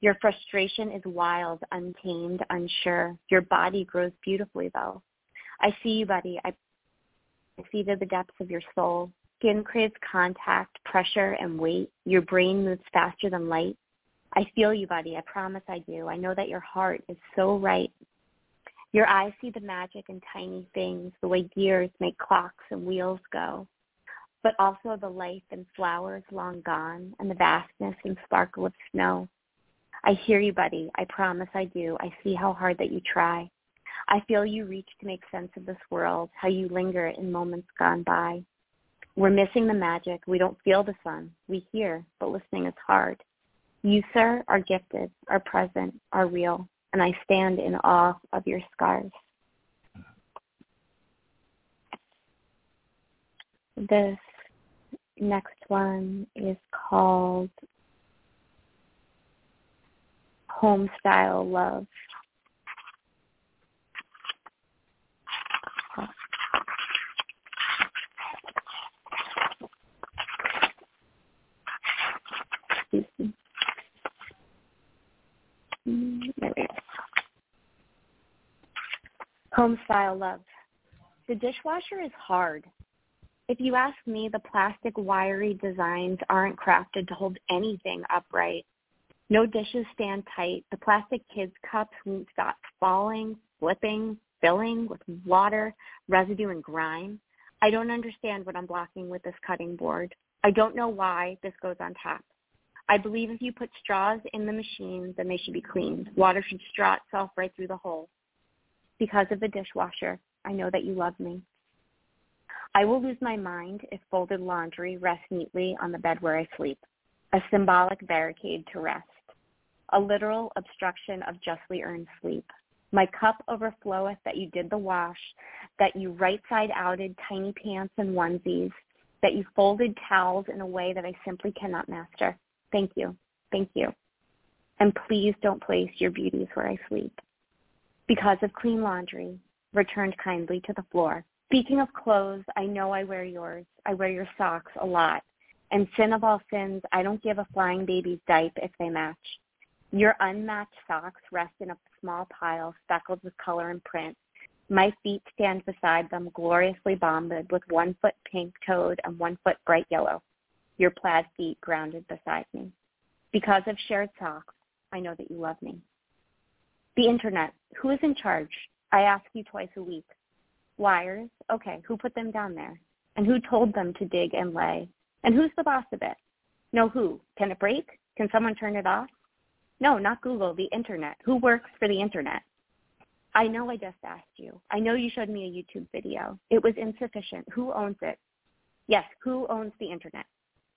Your frustration is wild, untamed, unsure. Your body grows beautifully, though. I see you, buddy, I see to the depths of your soul. Skin craves contact, pressure, and weight. Your brain moves faster than light. I feel you, buddy, I promise I do. I know that your heart is so right. Your eyes see the magic in tiny things, the way gears make clocks and wheels go, but also the life in flowers long gone and the vastness and sparkle of snow. I hear you, buddy. I promise I do. I see how hard that you try. I feel you reach to make sense of this world, how you linger in moments gone by. We're missing the magic. We don't feel the sun. We hear, but listening is hard. You, sir, are gifted, are present, are real. And I stand in awe of your scars. This next one is called Home Style Love. Excuse me. Home Style Love. The dishwasher is hard. If you ask me, the plastic wiry designs aren't crafted to hold anything upright. No dishes stand tight. The plastic kids' cups won't stop falling, slipping, filling with water, residue, and grime. I don't understand what I'm blocking with this cutting board. I don't know why this goes on top. I believe if you put straws in the machine, then they should be cleaned. Water should straw itself right through the hole. Because of the dishwasher, I know that you love me. I will lose my mind if folded laundry rests neatly on the bed where I sleep, a symbolic barricade to rest, a literal obstruction of justly earned sleep. My cup overfloweth that you did the wash, that you right-side-outed tiny pants and onesies, that you folded towels in a way that I simply cannot master. Thank you. Thank you. And please don't place your beauties where I sleep. Because of clean laundry, returned kindly to the floor. Speaking of clothes, I know I wear yours. I wear your socks a lot. And sin of all sins, I don't give a flying baby's diaper if they match. Your unmatched socks rest in a small pile speckled with color and print. My feet stand beside them, gloriously bombed with 1 foot pink-toed and 1 foot bright yellow, your plaid feet grounded beside me. Because of shared socks, I know that you love me. The internet, who is in charge? I ask you twice a week. Wires, okay, who put them down there? And who told them to dig and lay? And who's the boss of it? No, who? Can it break? Can someone turn it off? No, not Google, the internet. Who works for the internet? I know I just asked you. I know you showed me a YouTube video. It was insufficient. Who owns it? Yes, who owns the internet?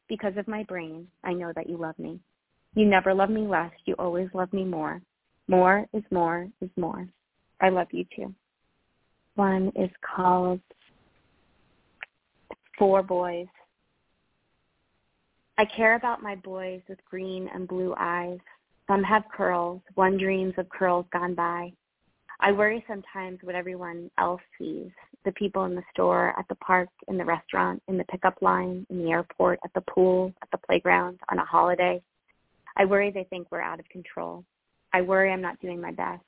Because of my brain, I know that you love me. You never love me less. You always love me more. More is more is more. I love you too. One is called Four Boys. I care about my boys with green and blue eyes. Some have curls, one dreams of curls gone by. I worry sometimes what everyone else sees, the people in the store, at the park, in the restaurant, in the pickup line, in the airport, at the pool, at the playground, on a holiday. I worry they think we're out of control. I worry I'm not doing my best.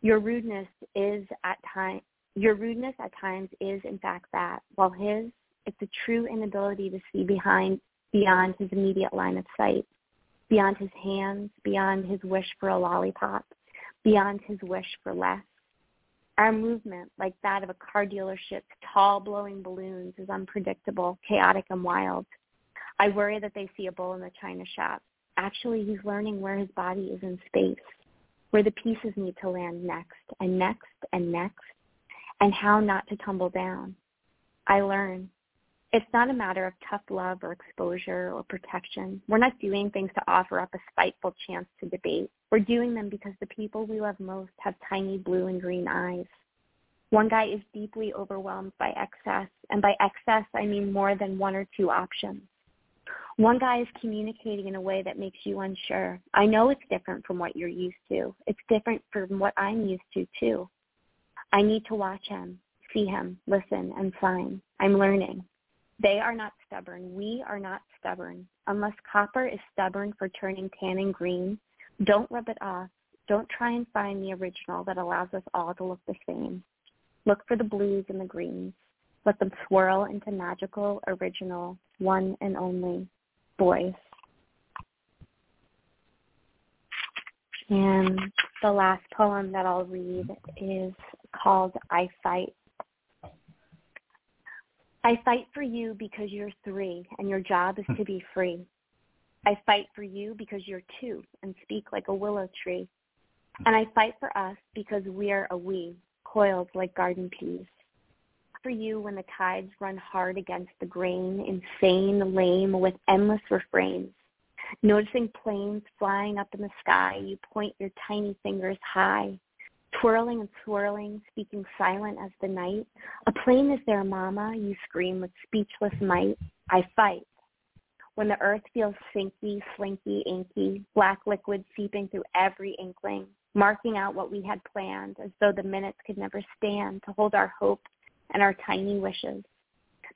Your rudeness at times is in fact that, while his, it's a true inability to see beyond his immediate line of sight, beyond his hands, beyond his wish for a lollipop, beyond his wish for less. Our movement, like that of a car dealership's tall blowing balloons, is unpredictable, chaotic, and wild. I worry that they see a bull in the china shop. Actually, he's learning where his body is in space, where the pieces need to land next and next and next, and how not to tumble down. I learn. It's not a matter of tough love or exposure or protection. We're not doing things to offer up a spiteful chance to debate. We're doing them because the people we love most have tiny blue and green eyes. One guy is deeply overwhelmed by excess, and by excess I mean more than one or two options. One guy is communicating in a way that makes you unsure. I know it's different from what you're used to. It's different from what I'm used to, too. I need to watch him, see him, listen, and sign. I'm learning. They are not stubborn. We are not stubborn. Unless copper is stubborn for turning tan and green, don't rub it off. Don't try and find the original that allows us all to look the same. Look for the blues and the greens. Let them swirl into magical, original, one and only boys. And the last poem that I'll read is called I Fight. I fight for you because you're three and your job is to be free. I fight for you because you're two and speak like a willow tree. And I fight for us because we're a we, coiled like garden peas. For you when the tides run hard against the grain, insane, lame, with endless refrains. Noticing planes flying up in the sky, you point your tiny fingers high. Twirling and swirling, speaking silent as the night. A plane is there, mama, you scream with speechless might. I fight. When the earth feels sinky, slinky, inky, black liquid seeping through every inkling, marking out what we had planned as though the minutes could never stand to hold our hope and our tiny wishes.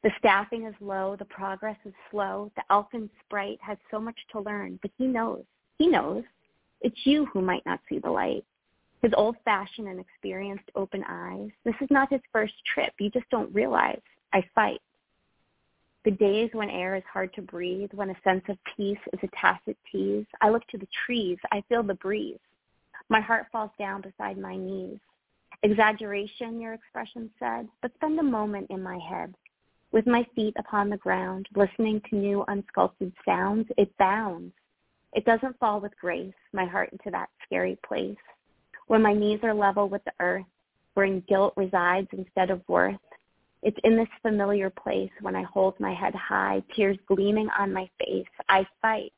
The staffing is low, the progress is slow, the elfin sprite has so much to learn, but he knows. He knows. It's you who might not see the light. His old-fashioned and experienced open eyes. This is not his first trip. You just don't realize. I fight. The days when air is hard to breathe, when a sense of peace is a tacit tease. I look to the trees. I feel the breeze. My heart falls down beside my knees. Exaggeration, your expression said, but spend a moment in my head. With my feet upon the ground, listening to new unsculpted sounds, it bounds. It doesn't fall with grace, my heart into that scary place. Where my knees are level with the earth, wherein guilt resides instead of worth. It's in this familiar place when I hold my head high, tears gleaming on my face. I fight,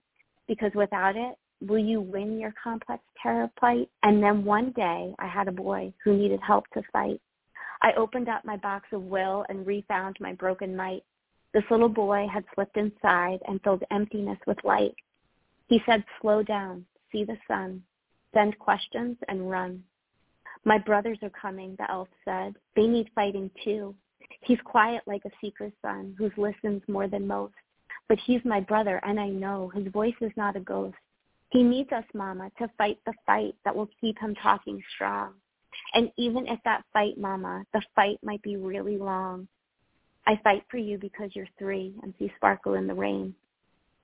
because without it, will you win your complex terror plight? And then one day, I had a boy who needed help to fight. I opened up my box of will and refound my broken might. This little boy had slipped inside and filled emptiness with light. He said, slow down, see the sun, send questions, and run. My brothers are coming, the elf said. They need fighting too. He's quiet like a seeker's son who listens more than most. But he's my brother, and I know his voice is not a ghost. He needs us, Mama, to fight the fight that will keep him talking strong. And even if that fight, Mama, the fight might be really long. I fight for you because you're 3 and see sparkle in the rain.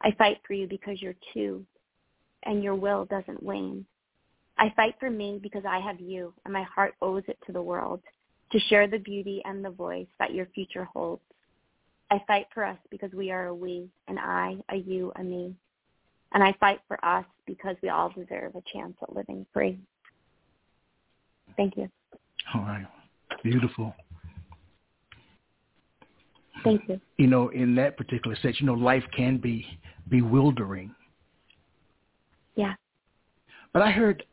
I fight for you because you're 2 and your will doesn't wane. I fight for me because I have you and my heart owes it to the world to share the beauty and the voice that your future holds. I fight for us because we are a we, and I, a you, a me. And I fight for us because we all deserve a chance at living free. Thank you. All right. Beautiful. Thank you. You know, in that particular sense, you know, life can be bewildering. Yeah. But I heard,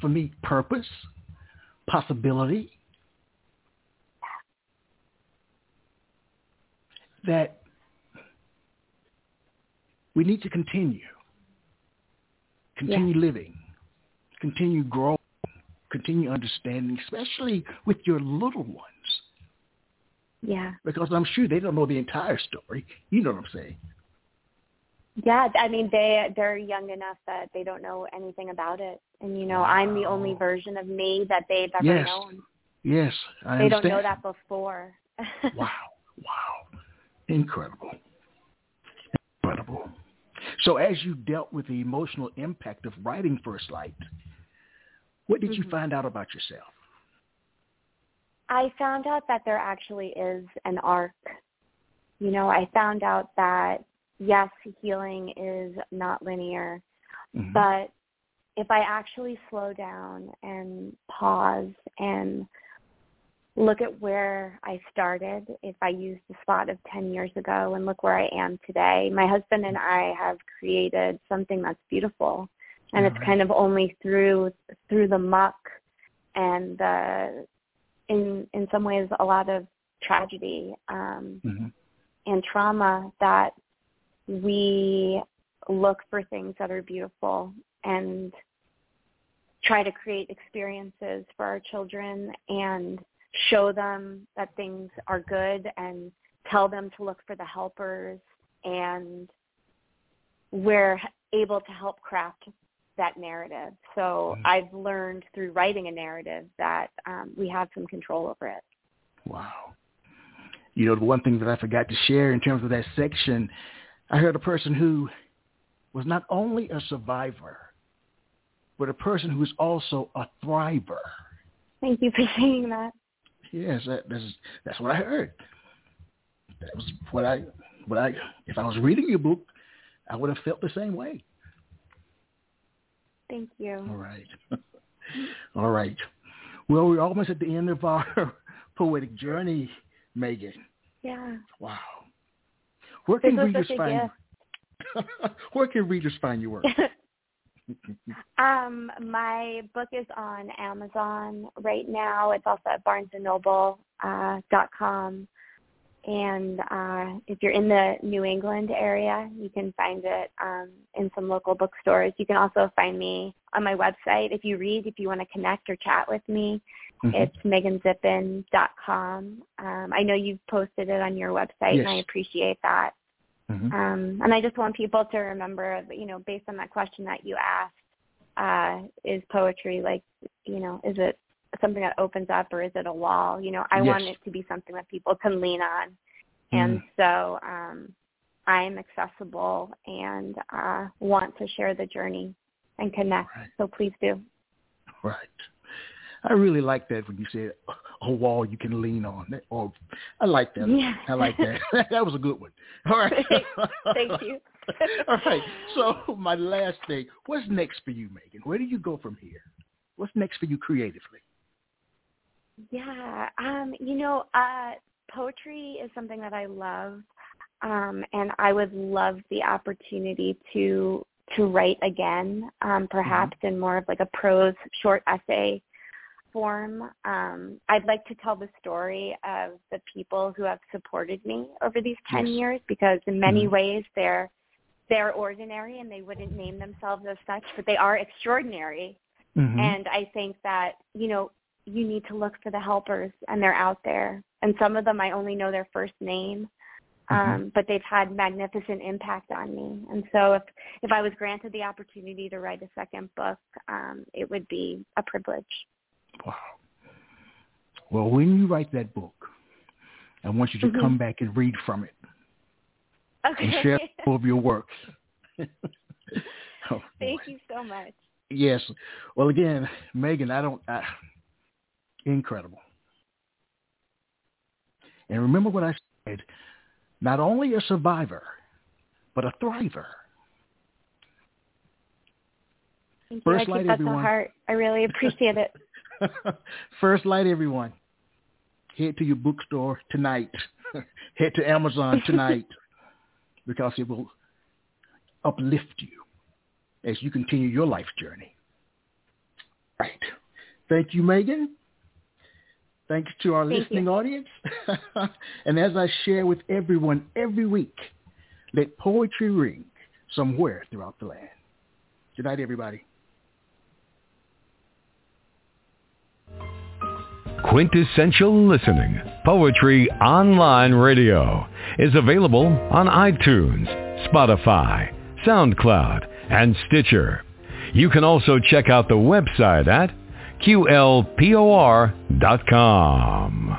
for me, purpose, possibility, that we need to continue living, continue growing, continue understanding, especially with your little ones. Yeah. Because I'm sure they don't know the entire story. You know what I'm saying? Yeah. I mean, they're young enough that they don't know anything about it. And, you know, wow. I'm the only version of me that they've ever known. Yes. I understand. They don't know that before. Wow. Incredible. So as you dealt with the emotional impact of writing First Light, what did you find out about yourself? I found out that there actually is an arc. You know, I found out that, yes, healing is not linear, but if I actually slow down and pause and look at where I started, if I use the spot of 10 years ago and look where I am today, my husband and I have created something that's beautiful. And it's kind of only through the muck and in some ways a lot of tragedy and trauma that we look for things that are beautiful and try to create experiences for our children and show them that things are good and tell them to look for the helpers. And we're able to help craft that narrative. So I've learned through writing a narrative that we have some control over it. Wow. You know, the one thing that I forgot to share in terms of that section, I heard a person who was not only a survivor, but a person who is also a thriver. Thank you for saying that. Yes, that's what I heard. That was what I if I was reading your book, I would have felt the same way. Thank you. All right. Well, we're almost at the end of our poetic journey, Meghan. Yeah. Wow. Where can readers find your work? My book is on Amazon right now. It's also at barnesandnoble.com. And if you're in the New England area, you can find it in some local bookstores. You can also find me on my website. If you want to connect or chat with me, it's MeghanZipin.com. I know you've posted it on your website, and I appreciate that. And I just want people to remember, you know, based on that question that you asked, is poetry like, you know, is it something that opens up or is it a wall? You know, I want it to be something that people can lean on. And so I'm accessible and want to share the journey and connect. Right. So please do. Right. I really like that when you said a wall you can lean on. Or I like that. Yeah. I like that. That was a good one. All right. Thank you. All right. So my last thing, what's next for you, Meghan? Where do you go from here? What's next for you creatively? Yeah. Poetry is something that I love. And I would love the opportunity to write again, perhaps in more of like a prose short essay form. I'd like to tell the story of the people who have supported me over these 10 years, because in many ways they're ordinary and they wouldn't name themselves as such, but they are extraordinary. Mm-hmm. And I think that, you need to look for the helpers, and they're out there. And some of them, I only know their first name. But they've had magnificent impact on me. And so if I was granted the opportunity to write a second book, it would be a privilege. Wow. Well, when you write that book, I want you to come back and read from it. Okay. And share all of your work. Oh, thank you so much. Yes. Well, again, Meghan, incredible. And remember what I said. Not only a survivor, but a thriver. Thank you. First Light, everyone. Heart. I really appreciate it. First Light, everyone. Head to your bookstore tonight. Head to Amazon tonight, because it will uplift you as you continue your life journey. Right. Thank you, Meghan. Thanks to our listening audience. And as I share with everyone every week, let poetry ring somewhere throughout the land. Good night, everybody. Quintessential Listening, Poetry Online Radio, is available on iTunes, Spotify, SoundCloud, and Stitcher. You can also check out the website at QLPOR.com.